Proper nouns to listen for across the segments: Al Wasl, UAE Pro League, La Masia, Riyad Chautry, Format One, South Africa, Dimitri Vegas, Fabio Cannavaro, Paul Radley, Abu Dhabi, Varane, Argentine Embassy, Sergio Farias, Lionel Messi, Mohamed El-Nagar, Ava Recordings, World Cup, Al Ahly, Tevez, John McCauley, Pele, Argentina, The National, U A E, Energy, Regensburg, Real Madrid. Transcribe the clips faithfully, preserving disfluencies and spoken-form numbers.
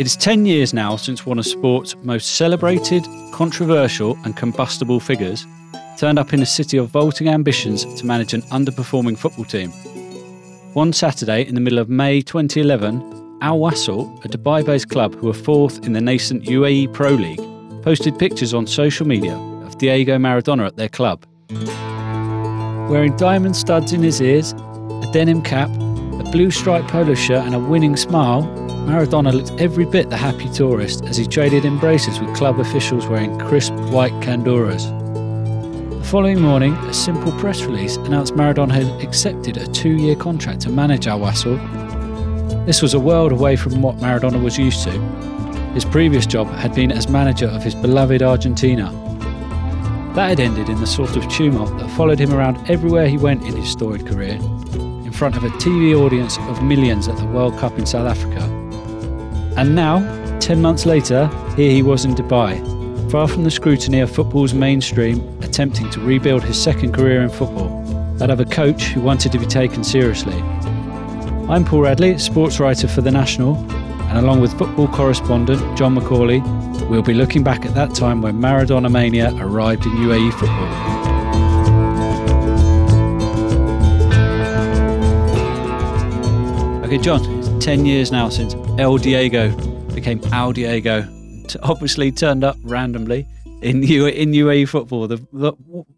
It is ten years now since one of sport's most celebrated, controversial and combustible figures turned up in a city of vaulting ambitions to manage an underperforming football team. One Saturday in the middle of May twenty eleven, Al Wasl, a Dubai-based club who are fourth in the nascent U A E Pro League, posted pictures on social media of Diego Maradona at their club. Wearing diamond studs in his ears, a denim cap, a blue striped polo shirt and a winning smile, Maradona looked every bit the happy tourist as he traded embraces with club officials wearing crisp white candoras. The following morning, a simple press release announced Maradona had accepted a two-year contract to manage Al Wasl. This was a world away from what Maradona was used to. His previous job had been as manager of his beloved Argentina. That had ended in the sort of tumult that followed him around everywhere he went in his storied career, in front of a T V audience of millions at the World Cup in South Africa. And now, ten months later, here he was in Dubai, far from the scrutiny of football's mainstream, attempting to rebuild his second career in football, that of a coach who wanted to be taken seriously. I'm Paul Radley, sports writer for The National, and along with football correspondent John McCauley, we'll be looking back at that time when Maradona mania arrived in U A E football. Okay, John, it's ten years now since El Diego became Al Diego, obviously turned up randomly in U- in U A E football. The, the,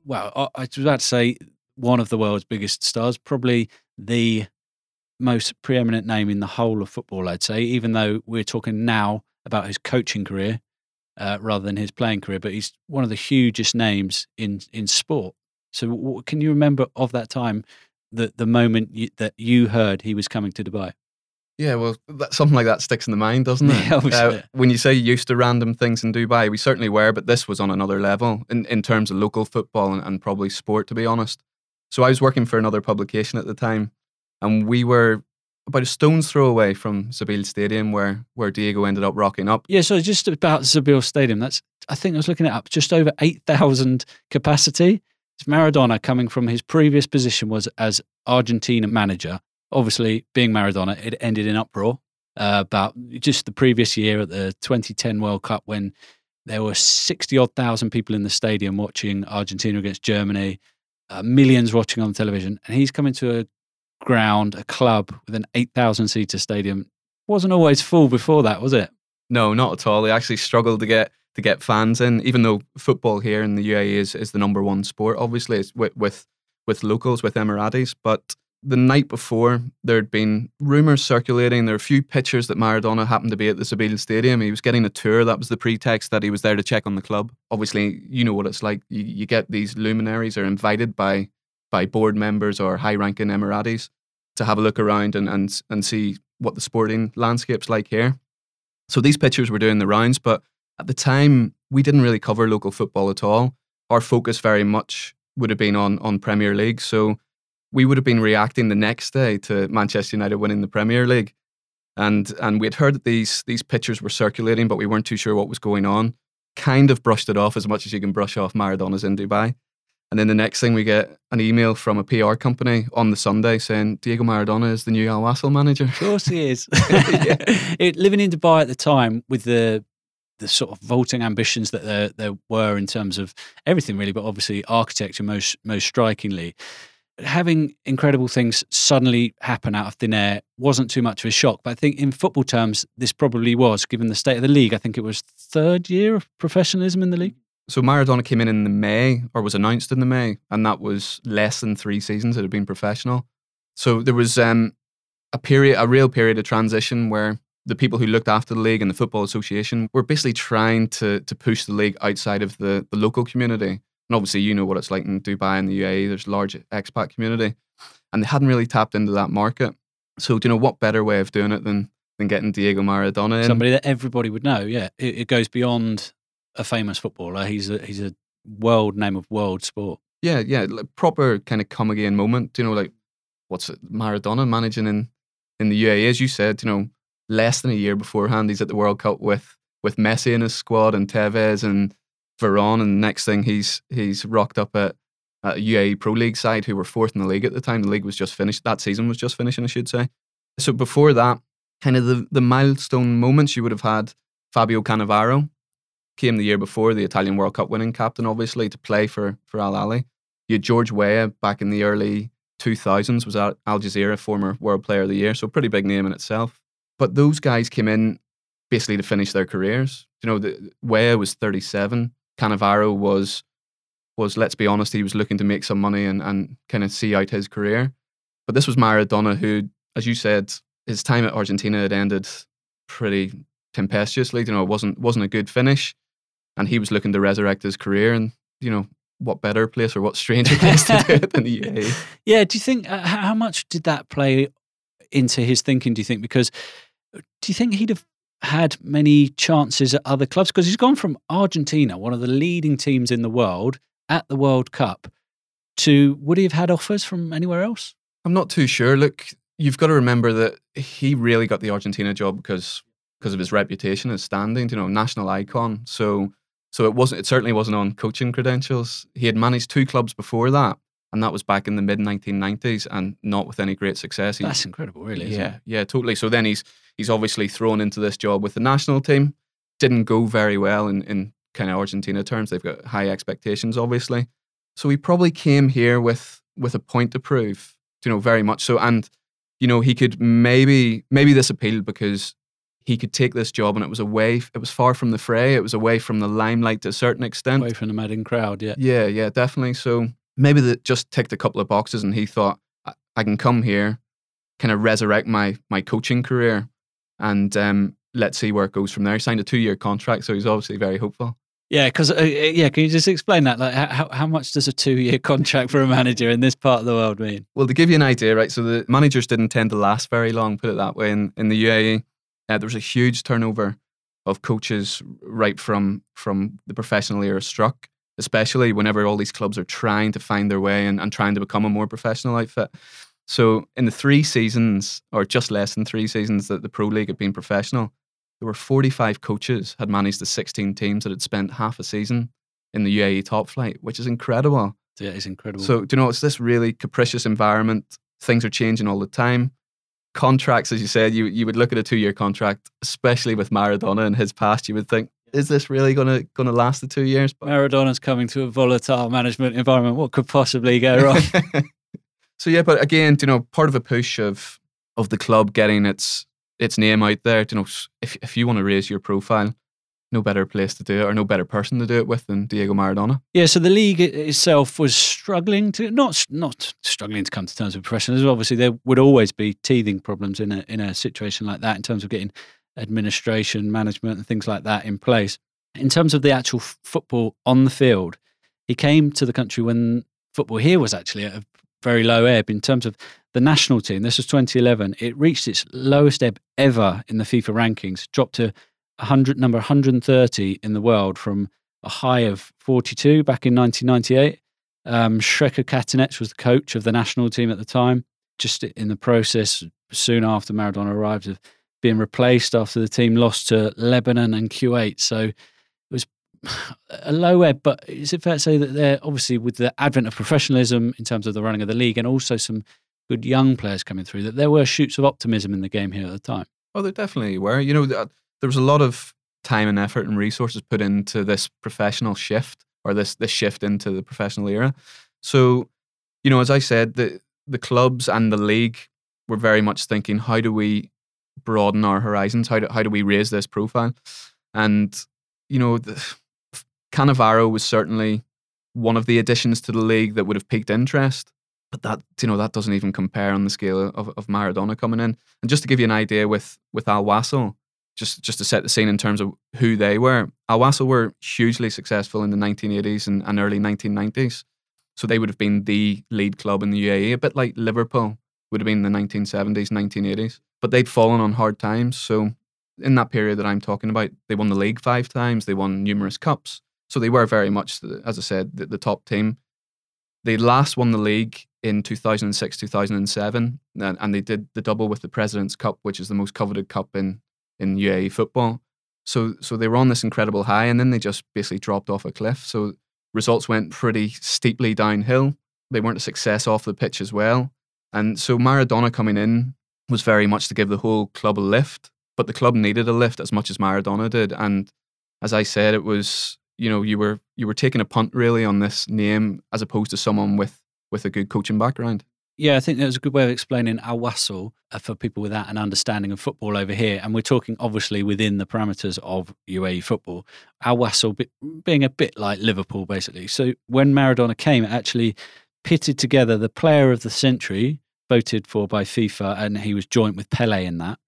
well, I was about to say one of the world's biggest stars, probably the most preeminent name in the whole of football, I'd say, even though we're talking now about his coaching career uh, rather than his playing career, but he's one of the hugest names in, in sport. So what can you remember of that time? The, the moment you, that you heard he was coming to Dubai? Yeah, well, that, something like that sticks in the mind, doesn't it? Yeah, uh, when you say used to random things in Dubai, we certainly were, but this was on another level in, in terms of local football and, and probably sport, to be honest. So I was working for another publication at the time, and we were about a stone's throw away from Zabeel Stadium, where, where Diego ended up rocking up. Yeah, so just about Zabeel Stadium, that's, I think I was looking it up, just over eight thousand capacity. Maradona, coming from his previous position, was as Argentina manager. Obviously, being Maradona, it ended in uproar uh, about just the previous year at the twenty ten World Cup, when there were sixty odd thousand people in the stadium watching Argentina against Germany, uh, millions watching on television. And he's coming to a ground, a club with an eight thousand seater stadium. Wasn't always full before that, was it? No, not at all. They actually struggled to get to get fans in, even though football here in the U A E is, is the number one sport, obviously, it's with, with with locals, with Emiratis. But the night before, there'd been rumours circulating. There were a few pictures that Maradona happened to be at the Zabeel Stadium. He was getting a tour. That was the pretext that he was there to check on the club. Obviously, you know what it's like. You, you get these luminaries are invited by by board members or high-ranking Emiratis to have a look around and, and, and see what the sporting landscape's like here. So these pictures were doing the rounds, but at the time, we didn't really cover local football at all. Our focus very much would have been on, on Premier League. So we would have been reacting the next day to Manchester United winning the Premier League. And and we had heard that these, these pictures were circulating, but we weren't too sure what was going on. Kind of brushed it off as much as you can brush off Maradona's in Dubai. And then the next thing, we get an email from a P R company on the Sunday saying Diego Maradona is the new Al Wasl manager. Of course he is. Yeah. It, living in Dubai at the time with the the sort of vaulting ambitions that there, there were in terms of everything really, but obviously architecture most most strikingly. Having incredible things suddenly happen out of thin air wasn't too much of a shock, but I think in football terms, this probably was, given the state of the league. I think it was third year of professionalism in the league. So Maradona came in in the May, or was announced in the May, and that was less than three seasons it had been professional. So there was um, a period, a real period of transition where the people who looked after the league and the Football Association were basically trying to to push the league outside of the, the local community. And obviously, you know what it's like in Dubai and the U A E. There's a large expat community. And they hadn't really tapped into that market. So, do you know what better way of doing it than, than getting Diego Maradona in? Somebody that everybody would know, yeah. It, it goes beyond a famous footballer. He's a, he's a world name of world sport. Yeah, yeah. Like proper kind of come-again moment. Do you know, like, what's it, Maradona managing in, in the U A E? As you said, you know, less than a year beforehand, he's at the World Cup with, with Messi in his squad and Tevez and Varane, and next thing he's he's rocked up at, at a U A E Pro League side who were fourth in the league at the time. The league was just finished. That season was just finishing, I should say. So before that, kind of the, the milestone moments you would have had. Fabio Cannavaro came the year before, the Italian World Cup winning captain, obviously, to play for, for Al Ahly. You had George Weah back in the early two thousands, was at Al Jazeera, former World Player of the Year, so pretty big name in itself. But those guys came in basically to finish their careers. You know, the, Weah was thirty-seven. Cannavaro was, was, let's be honest, he was looking to make some money and, and kind of see out his career. But this was Maradona who, as you said, his time at Argentina had ended pretty tempestuously. You know, it wasn't wasn't a good finish, and he was looking to resurrect his career. And you know, what better place or what stranger place to do it than the U A E? Yeah. Do you think uh, how much did that play into his thinking? Do you think because do you think he'd have had many chances at other clubs because he's gone from Argentina, one of the leading teams in the world, at the World Cup, to would he have had offers from anywhere else? I'm not too sure. Look, you've got to remember that he really got the Argentina job because because of his reputation, his standing, you know, national icon. So so it wasn't. It certainly wasn't on coaching credentials. He had managed two clubs before that, and that was back in the mid nineteen nineties, and not with any great success. He, That's incredible, really. Yeah, isn't it? Yeah, totally. So then he's he's obviously thrown into this job with the national team. Didn't go very well in, in kind of Argentina terms. They've got high expectations, obviously. So he probably came here with with a point to prove. You know, very much so. And, you know, he could maybe, maybe this appealed because he could take this job and it was away, it was far from the fray, it was away from the limelight to a certain extent. Away from the madding crowd, yeah. Yeah, yeah, definitely. So maybe that just ticked a couple of boxes and he thought, I, I can come here, kind of resurrect my my coaching career and um, let's see where it goes from there. He signed a two-year contract, so he's obviously very hopeful. Yeah, because uh, yeah, can you just explain that? Like, how how much does a two-year contract for a manager in this part of the world mean? Well, to give you an idea, right? So the managers didn't tend to last very long. Put it that way. In in the U A E, uh, there was a huge turnover of coaches right from from the professional era struck, especially whenever all these clubs are trying to find their way and, and trying to become a more professional outfit. So in the three seasons, or just less than three seasons, that the Pro League had been professional, there were forty-five coaches had managed the sixteen teams that had spent half a season in the U A E top flight, which is incredible. Yeah, it's incredible. So, do you know, it's this really capricious environment. Things are changing all the time. Contracts, as you said, you, you would look at a two-year contract, especially with Maradona and his past, you would think, is this really going to last the two years? But Maradona's coming to a volatile management environment. What could possibly go wrong? So, yeah, but again, do you know, part of a push of of the club getting its... its name out there, you know, if if you want to raise your profile, no better place to do it or no better person to do it with than Diego Maradona. Yeah, so the league itself was struggling to not not struggling to come to terms with professionalism. Obviously, there would always be teething problems in a in a situation like that in terms of getting administration, management, and things like that in place. In terms of the actual f- football on the field, he came to the country when football here was actually at a very low ebb. In terms of the national team, this was twenty eleven, it reached its lowest ebb ever in the FIFA rankings, dropped to one hundred, number one hundred thirty in the world from a high of forty-two back in nineteen ninety-eight. Um, Sreker Katanec was the coach of the national team at the time, just in the process, soon after Maradona arrived, of being replaced after the team lost to Lebanon and Kuwait. So it was a low ebb, but is it fair to say that they're obviously with the advent of professionalism in terms of the running of the league and also some good young players coming through, that there were shoots of optimism in the game here at the time? Oh, there definitely were. You know, there was a lot of time and effort and resources put into this professional shift or this this shift into the professional era. So, you know, as I said, the the clubs and the league were very much thinking, how do we broaden our horizons? How do, how do we raise this profile? And, you know, the, Cannavaro was certainly one of the additions to the league that would have piqued interest. But that, you know, that doesn't even compare on the scale of, of Maradona coming in. And just to give you an idea with, with Al Wasl, just, just to set the scene in terms of who they were, Al Wasl were hugely successful in the nineteen eighties and, and early nineteen nineties. So they would have been the lead club in the U A E, a bit like Liverpool would have been in the nineteen seventies, nineteen eighties. But they'd fallen on hard times. So in that period that I'm talking about, they won the league five times, they won numerous cups. So they were very much, as I said, the, the top team. They last won the league in two thousand six, two thousand seven, and, and they did the double with the President's Cup, which is the most coveted cup in, in U A E football. So so they were on this incredible high, and then they just basically dropped off a cliff. So results went pretty steeply downhill. They weren't a success off the pitch as well. And so Maradona coming in was very much to give the whole club a lift, but the club needed a lift as much as Maradona did. And as I said, it was, you know, you were you were taking a punt really on this name as opposed to someone with, with a good coaching background. Yeah, I think that was a good way of explaining Al Wasl for people without an understanding of football over here. And we're talking obviously within the parameters of U A E football. Al Wasl be, being a bit like Liverpool, basically. So when Maradona came, it actually pitted together the player of the century, voted for by FIFA, and he was joint with Pele in that.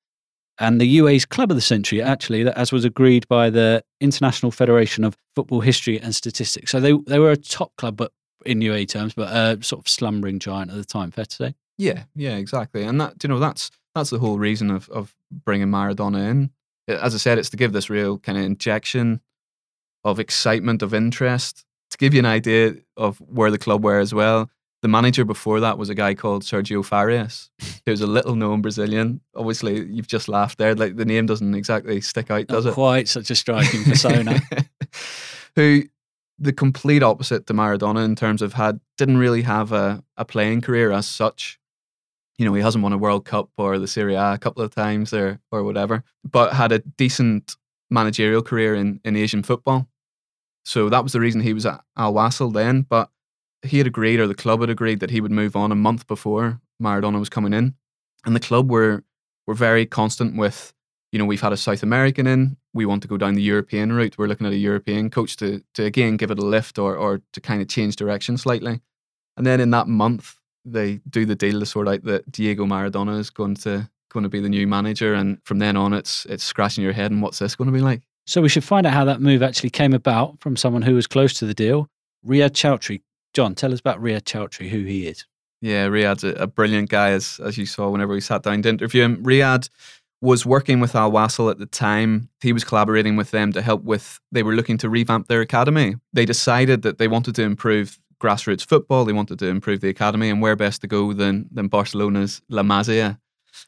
And the U A E's club of the century, actually, as was agreed by the International Federation of Football History and Statistics. So they they were a top club, but in U A E terms, but a sort of slumbering giant at the time, fair to say? Yeah, yeah, exactly. And that, you know, that's that's the whole reason of, of bringing Maradona in. As I said, it's to give this real kind of injection of excitement, of interest, to give you an idea of where the club were as well. The manager before that was a guy called Sergio Farias, who's a little-known Brazilian. Obviously, you've just laughed there. Like, the name doesn't exactly stick out, does it? Not quite such a striking persona. Who... the complete opposite to Maradona in terms of had didn't really have a, a playing career as such. You know, he hasn't won a World Cup or the Serie A a couple of times or or whatever, but had a decent managerial career in, in Asian football. So that was the reason he was at Al Wasl then, but he had agreed, or the club had agreed, that he would move on a month before Maradona was coming in. And the club were were very constant with, you know, we've had a South American in, we want to go down the European route. We're looking at a European coach to, to again, give it a lift or or to kind of change direction slightly. And then in that month, they do the deal to sort out that Diego Maradona is going to going to be the new manager. And from then on, it's it's scratching your head and what's this going to be like? So we should find out how that move actually came about from someone who was close to the deal. Riyad Chautry. John, tell us about Riyad Chautry, who he is. Yeah, Riyad's a, a brilliant guy, as, as you saw whenever we sat down to interview him. Riyad was working with Al Wasl at the time. He was collaborating with them to help with, they were looking to revamp their academy. They decided that they wanted to improve grassroots football, they wanted to improve the academy, and where best to go than than Barcelona's La Masia,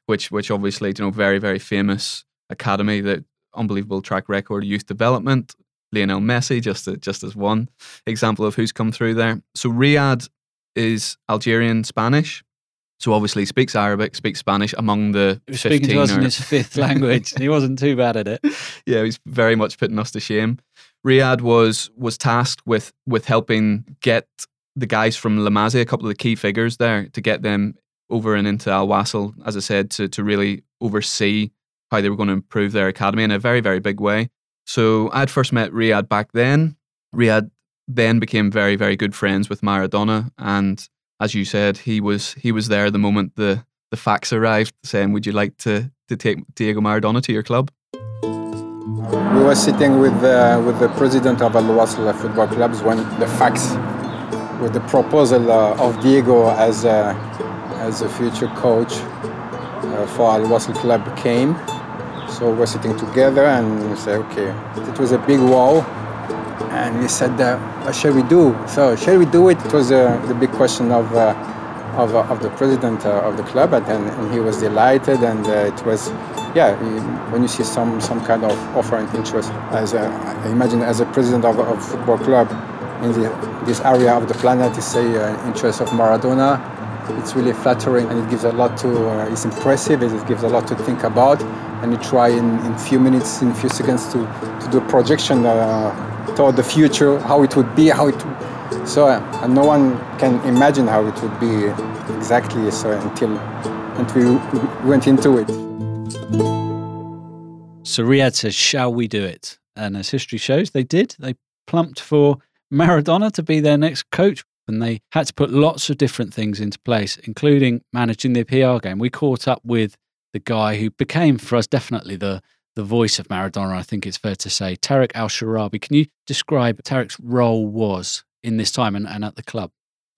which which obviously, you know, very, very famous academy, that unbelievable track record, youth development. Lionel Messi, just, a, just as one example of who's come through there. So Riyad is Algerian Spanish. So obviously speaks Arabic, speaks Spanish among the fifteen. Speaking to us in his fifth language. He wasn't too bad at it. Yeah, he's very much putting us to shame. Riyad was was tasked with with helping get the guys from La Masia, a couple of the key figures there, to get them over and into Al Wasl, as I said, to, to really oversee how they were going to improve their academy in a very, very big way. So I'd first met Riyad back then. Riyad then became very, very good friends with Maradona, and as you said, he was he was there the moment the, the fax arrived saying, would you like to, to take Diego Maradona to your club? We were sitting with the, with the president of Al Wasl Football Clubs when the fax, with the proposal of Diego as a, as a future coach for Al Wasl Club came. So we were sitting together and we said, okay, it was a big wow. And we said, uh, what shall we do? So, shall we do it? It was uh, the big question of uh, of, uh, of the president uh, of the club, and, and he was delighted. And uh, it was, yeah, when you see some, some kind of offer and interest, as a, I imagine as a president of a football club in the, this area of the planet, is say uh, interest of Maradona, it's really flattering, and it gives a lot to, uh, it's impressive, and it gives a lot to think about. And you try in in few minutes, in few seconds to, to do a projection uh, toward the future, how it would be, how it would... so uh, and no one can imagine how it would be exactly. So until until we went into it. So Riyad says, "Shall we do it?" And as history shows, they did. They plumped for Maradona to be their next coach, and they had to put lots of different things into place, including managing their P R game. We caught up with the guy who became for us definitely the. the voice of Maradona, I think it's fair to say, Tarek Al-Shirabi. Can you describe what Tarek's role was in this time and, and at the club?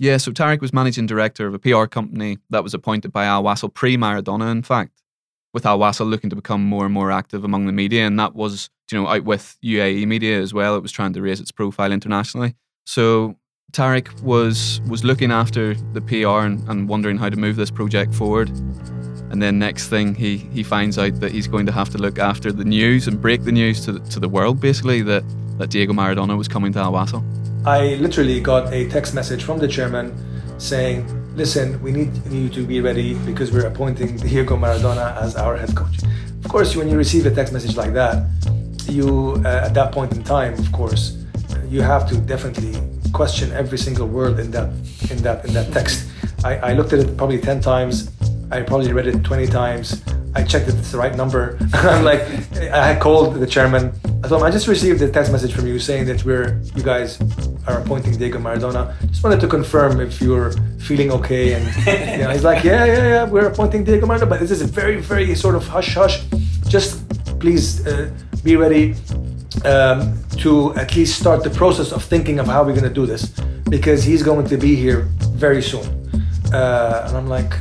Yeah, so Tarek was managing director of a P R company that was appointed by Al Wasl pre-Maradona, in fact, with Al Wasl looking to become more and more active among the media. And that was, you know, out with U A E media as well. It was trying to raise its profile internationally. So Tarek was, was looking after the P R and, and wondering how to move this project forward. And then next thing, he he finds out that he's going to have to look after the news and break the news to the, to the world, basically, that, that Diego Maradona was coming to Al Wasl. I literally got a text message from the chairman saying, listen, we need you to be ready because we're appointing Diego Maradona as our head coach. Of course, when you receive a text message like that, you, uh, at that point in time, of course, you have to definitely question every single word in that in that, in that text. I, I looked at it probably ten times. I probably read it twenty times. I checked that it's the right number. I'm like, I called the chairman. I told him, I just received a text message from you saying that we're, you guys are appointing Diego Maradona. Just wanted to confirm if you're feeling okay. And you know, he's like, yeah, yeah, yeah, we're appointing Diego Maradona. But this is a very, very sort of hush, hush. Just please uh, be ready um, to at least start the process of thinking of how we're going to do this, because he's going to be here very soon. Uh, and I'm like,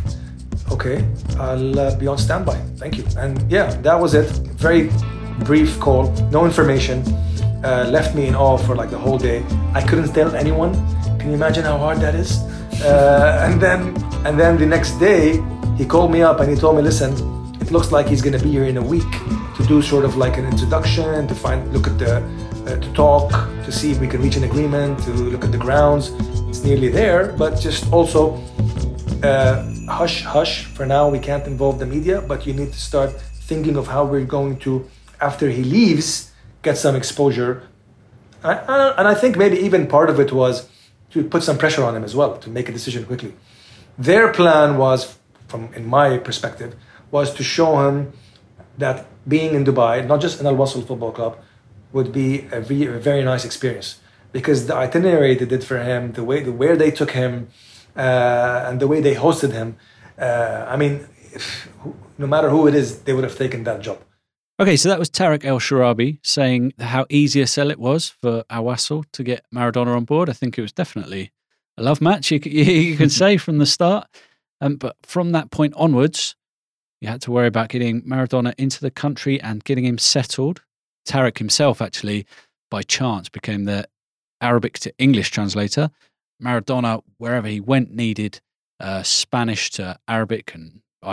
okay, I'll uh, be on standby, thank you. And yeah, that was it. Very brief call, no information. Uh, left me in awe for like the whole day. I couldn't tell anyone. Can you imagine how hard that is? Uh, and then and then the next day, he called me up and he told me, listen, it looks like he's gonna be here in a week to do sort of like an introduction, to find, look at the, uh, to talk, to see if we can reach an agreement, to look at the grounds. It's nearly there, but just also, Uh, hush, hush, for now we can't involve the media, but you need to start thinking of how we're going to, after he leaves, get some exposure. I, I, and I think maybe even part of it was to put some pressure on him as well, to make a decision quickly. Their plan was, from in my perspective, was to show him that being in Dubai, not just in Al Wasl Football Club, would be a, re, a very nice experience. Because the itinerary they did for him, the way the, where they took him, Uh, and the way they hosted him, uh, I mean, if, no matter who it is, they would have taken that job. Okay, so that was Tarek Al-Shirabi saying how easy a sell it was for Al Wasl to get Maradona on board. I think it was definitely a love match, you, you, you can say, from the start. Um, but from that point onwards, you had to worry about getting Maradona into the country and getting him settled. Tarek himself, actually, by chance, became the Arabic to English translator. Maradona, wherever he went, needed uh, Spanish to Arabic and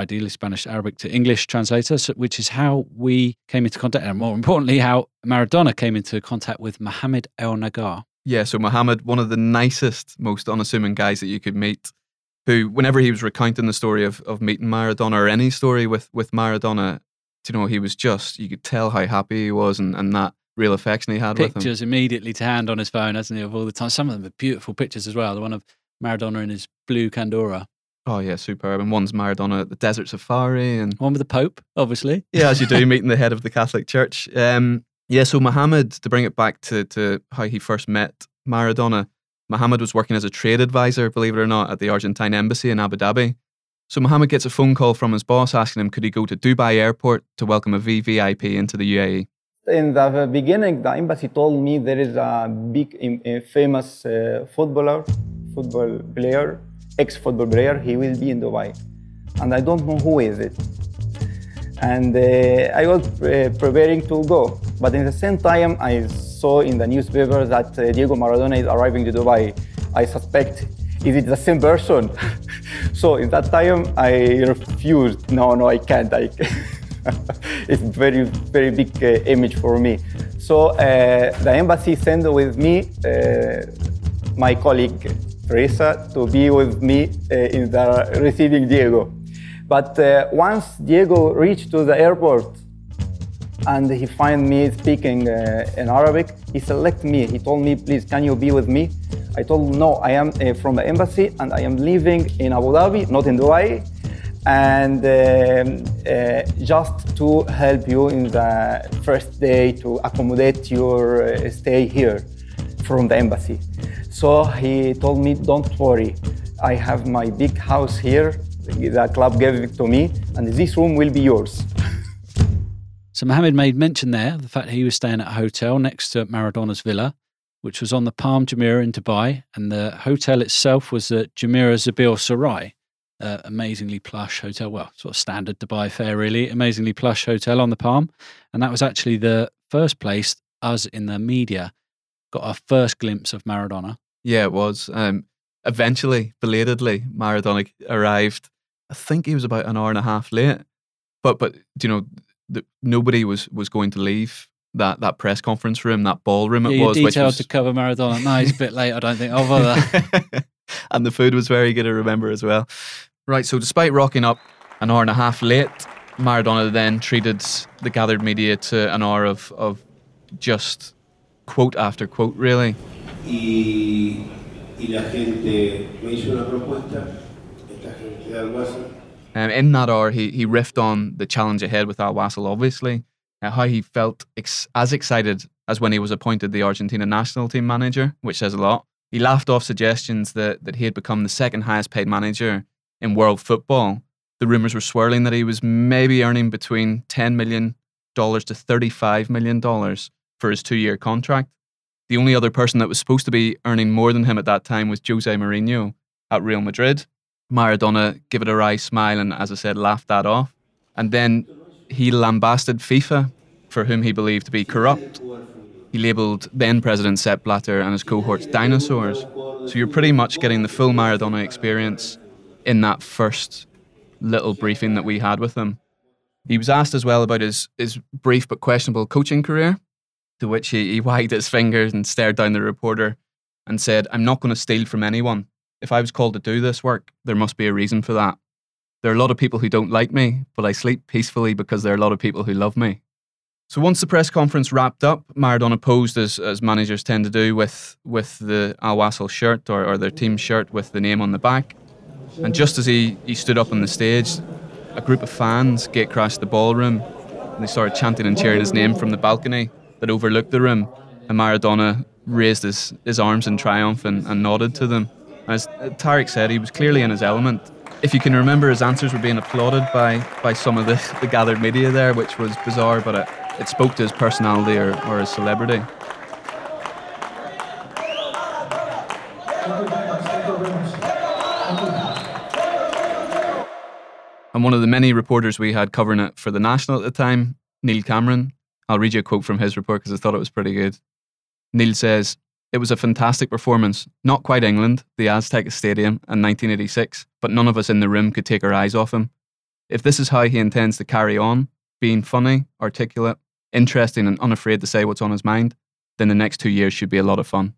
ideally Spanish to Arabic to English translator, so, which is how we came into contact, and more importantly, how Maradona came into contact with Mohamed El-Nagar. Yeah, so Mohamed, one of the nicest, most unassuming guys that you could meet, who, whenever he was recounting the story of, of meeting Maradona or any story with, with Maradona, you know, he was just, you could tell how happy he was and, and that real affection he had with him. Pictures immediately to hand on his phone, hasn't he, of all the time. Some of them are beautiful pictures as well. The one of Maradona in his blue Candora. Oh, yeah, superb. And one's Maradona at the desert safari. And one with the Pope, obviously. Yeah, as you do, meeting the head of the Catholic Church. Um, yeah, so Mohamed, to bring it back to, to how he first met Maradona, Mohamed was working as a trade advisor, believe it or not, at the Argentine Embassy in Abu Dhabi. So Mohamed gets a phone call from his boss asking him, could he go to Dubai airport to welcome a V V I P into the U A E? In the beginning, the embassy told me there is a big, a famous uh, footballer, football player, ex-football player. He will be in Dubai, and I don't know who is it. And uh, I was uh, preparing to go, but in the same time, I saw in the newspaper that uh, Diego Maradona is arriving to Dubai. I suspect, is it the same person? So in that time, I refused. No, no, I can't. I can't. It's very, very big uh, image for me. So uh, the embassy sent with me uh, my colleague Teresa to be with me uh, in the receiving Diego. But uh, once Diego reached to the airport and he find me speaking uh, in Arabic, he select me. He told me, please, can you be with me? I told him, no, I am uh, from the embassy and I am living in Abu Dhabi, not in Dubai. And um, uh, just to help you in the first day to accommodate your uh, stay here from the embassy. So he told me, don't worry, I have my big house here, the club gave it to me, and this room will be yours. So Mohamed made mention there, the fact that he was staying at a hotel next to Maradona's villa, which was on the Palm Jumeirah in Dubai, and the hotel itself was the Jumeirah Zabeel Sarai. Uh, amazingly plush hotel, well, sort of standard Dubai fare really, amazingly plush hotel on the Palm. And that was actually the first place us in the media got our first glimpse of Maradona. Yeah, it was. Um, eventually, belatedly, Maradona arrived. I think he was about an hour and a half late. But, but you know, the, nobody was, was going to leave that, that press conference room, that ballroom yeah, it was. You detailed which was... to cover Maradona. No, he's a bit late, I don't think. I'll bother. And the food was very good, I remember as well. Right, so despite rocking up an hour and a half late, Maradona then treated the gathered media to an hour of, of just quote after quote, really. Y, y la gente me hizo una propuesta, esta gente de Al Wasl. Um, in that hour, he, he riffed on the challenge ahead with Al Wasl, obviously, uh, how he felt ex- as excited as when he was appointed the Argentina national team manager, which says a lot. He laughed off suggestions that, that he had become the second highest paid manager in world football. The rumours were swirling that he was maybe earning between ten million dollars to thirty-five million dollars for his two-year contract. The only other person that was supposed to be earning more than him at that time was Jose Mourinho at Real Madrid. Maradona gave it a wry smile and, as I said, laughed that off. And then he lambasted FIFA, for whom he believed to be corrupt. He labelled then-President Sepp Blatter and his cohorts dinosaurs. So you're pretty much getting the full Maradona experience in that first little briefing that we had with him. He was asked as well about his, his brief but questionable coaching career, to which he, he wagged his fingers and stared down the reporter and said, "I'm not going to steal from anyone. If I was called to do this work, there must be a reason for that. There are a lot of people who don't like me, but I sleep peacefully because there are a lot of people who love me." So once the press conference wrapped up, Maradona posed, as, as managers tend to do, with, with the Al Wasl shirt or, or their team shirt with the name on the back. And just as he, he stood up on the stage, a group of fans gatecrashed the ballroom and they started chanting and cheering his name from the balcony that overlooked the room. And Maradona raised his, his arms in triumph and, and nodded to them. As Tarek said, he was clearly in his element. If you can remember, his answers were being applauded by, by some of the, the gathered media there, which was bizarre, but it, it spoke to his personality or, or his celebrity. And one of the many reporters we had covering it for The National at the time, Neil Cameron, I'll read you a quote from his report because I thought it was pretty good. Neil says, "It was a fantastic performance. Not quite England, the Aztec Stadium in nineteen eighty-six, but none of us in the room could take our eyes off him. If this is how he intends to carry on, being funny, articulate, interesting and unafraid to say what's on his mind, then the next two years should be a lot of fun."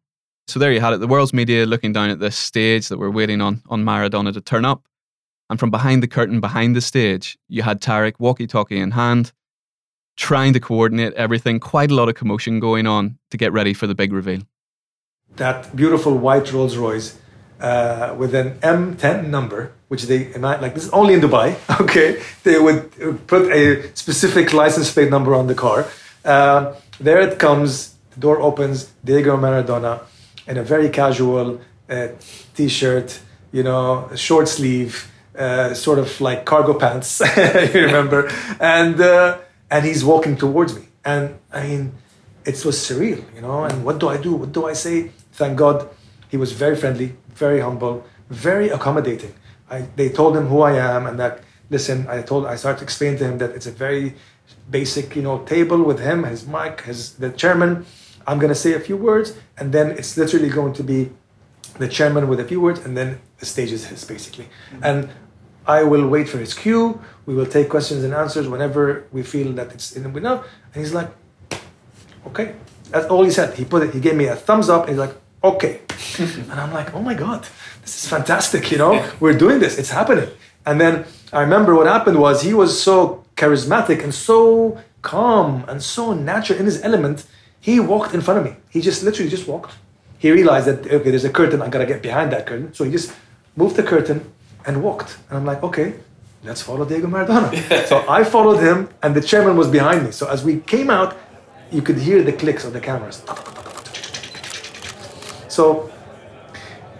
So there you had it, the world's media looking down at this stage that we're waiting on, on Maradona to turn up. And from behind the curtain, behind the stage, you had Tarek, walkie-talkie in hand, trying to coordinate everything, quite a lot of commotion going on to get ready for the big reveal. That beautiful white Rolls Royce uh, with an M ten number, which they, like this is only in Dubai, okay? They would put a specific license plate number on the car. Uh, there it comes, the door opens, Diego Maradona in a very casual uh, t-shirt, you know, short sleeve, uh, sort of like cargo pants, you remember? And, uh, and he's walking towards me. And I mean, it was surreal, you know, and what do I do? What do I say? Thank God he was very friendly, very humble, very accommodating. I, they told him who I am and that, listen, I told, I started to explain to him that it's a very basic, you know, table with him, his mic, his the chairman. I'm going to say a few words and then it's literally going to be the chairman with a few words and then the stage is his, basically. Mm-hmm. And I will wait for his cue. We will take questions and answers whenever we feel that it's in enough. And he's like, okay, that's all he said. He put it, he gave me a thumbs up and he's like, okay. And I'm like, oh my God, this is fantastic. You know, we're doing this, it's happening. And then I remember what happened was he was so charismatic and so calm and so natural in his element. He walked in front of me. He just literally just walked. He realized that, okay, there's a curtain. I got to get behind that curtain. So he just moved the curtain and walked. And I'm like, okay, let's follow Diego Maradona. So I followed him and the chairman was behind me. So as we came out, you could hear the clicks of the cameras. So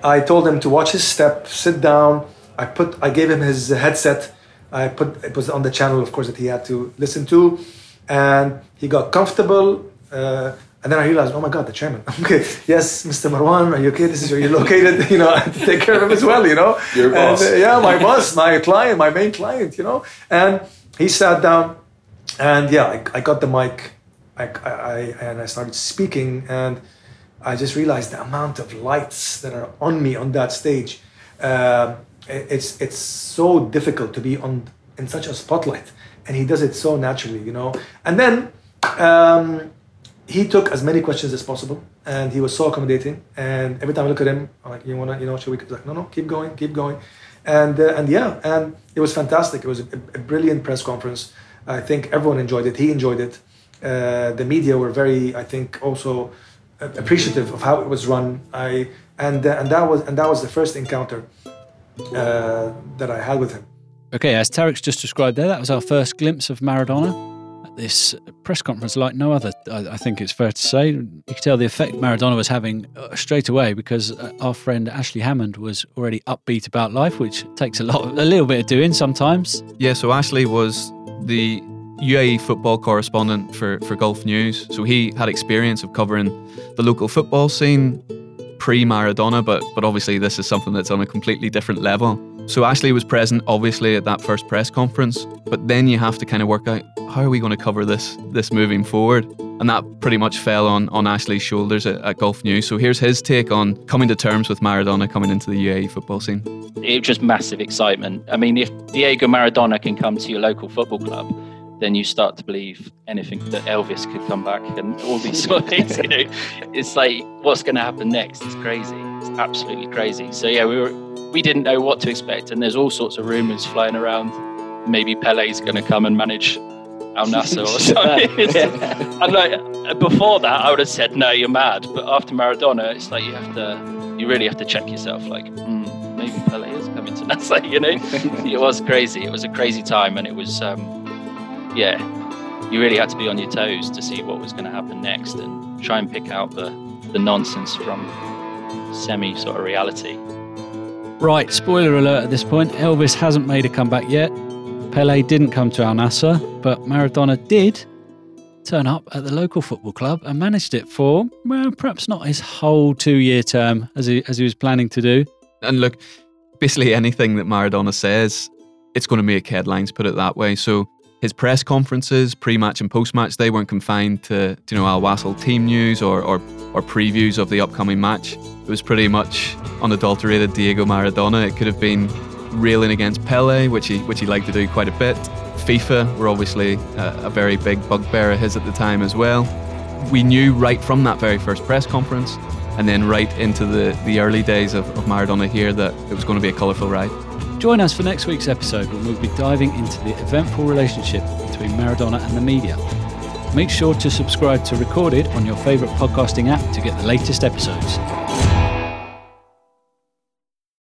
I told him to watch his step, sit down. I put, I gave him his headset. I put, it was on the channel, of course, that he had to listen to. And he got comfortable. Uh, and then I realized, oh my God, the chairman. Okay, yes, Mister Marwan, are you okay? This is where you're located. You know, I had to take care of him as well, you know. Your boss. And, uh, yeah, my boss, my client, my main client, you know. And he sat down. And yeah, I, I got the mic. I, I, and I started speaking and I just realized the amount of lights that are on me on that stage. Uh, it's it's so difficult to be on in such a spotlight, and he does it so naturally, you know. And then um, he took as many questions as possible and he was so accommodating. And every time I look at him, I'm like, you wanna, you know, should we? He's like, no, no, keep going, keep going. And uh, and yeah, and it was fantastic. It was a, a brilliant press conference. I think everyone enjoyed it. He enjoyed it. Uh, the media were very, I think, also appreciative of how it was run. I and uh, and that was and that was the first encounter uh, that I had with him. Okay, as Tarek's just described there, that was our first glimpse of Maradona. This press conference like no other, I think it's fair to say. You could tell the effect Maradona was having straight away, because our friend Ashley Hammond was already upbeat about life, which takes a lot, a little bit of doing sometimes. Yeah, so Ashley was the U A E football correspondent for, for Gulf News. So he had experience of covering the local football scene pre-Maradona, but, but obviously this is something that's on a completely different level. So Ashley was present, obviously, at that first press conference, but then you have to kind of work out, how are we going to cover this this moving forward? And that pretty much fell on, on Ashley's shoulders at, at Gulf News. So here's his take on coming to terms with Maradona coming into the U A E football scene. It was just massive excitement. I mean, if Diego Maradona can come to your local football club, then you start to believe anything that Elvis could come back and all these sort of things, you know. It's like, what's going to happen next? It's crazy. It's absolutely crazy. So yeah, we were we didn't know what to expect, and there's all sorts of rumours flying around. Maybe Pele's going to come and manage Al Nasser or something. And like, before that, I would have said, no, you're mad. But after Maradona, it's like you have to, you really have to check yourself. Like, mm, maybe Pele is coming to Nasser, you know? It was crazy. It was a crazy time, and it was... Um, yeah, you really had to be on your toes to see what was going to happen next and try and pick out the, the nonsense from semi sort of reality. Right, spoiler alert at this point, Elvis hasn't made a comeback yet. Pele didn't come to Al Nasser, but Maradona did turn up at the local football club and managed it for, well, perhaps not his whole two-year term as he, as he was planning to do. And look, basically anything that Maradona says, it's going to make headlines, put it that way. So his press conferences, pre-match and post-match, they weren't confined to, you know, Al Wasl team news or, or or previews of the upcoming match. It was pretty much unadulterated Diego Maradona. It could have been railing against Pele, which he which he liked to do quite a bit. FIFA were obviously a, a very big bugbear of his at the time as well. We knew right from that very first press conference and then right into the, the early days of, of Maradona here that it was going to be a colourful ride. Join us for next week's episode when we'll be diving into the eventful relationship between Maradona and the media. Make sure to subscribe to Recorded on your favourite podcasting app to get the latest episodes.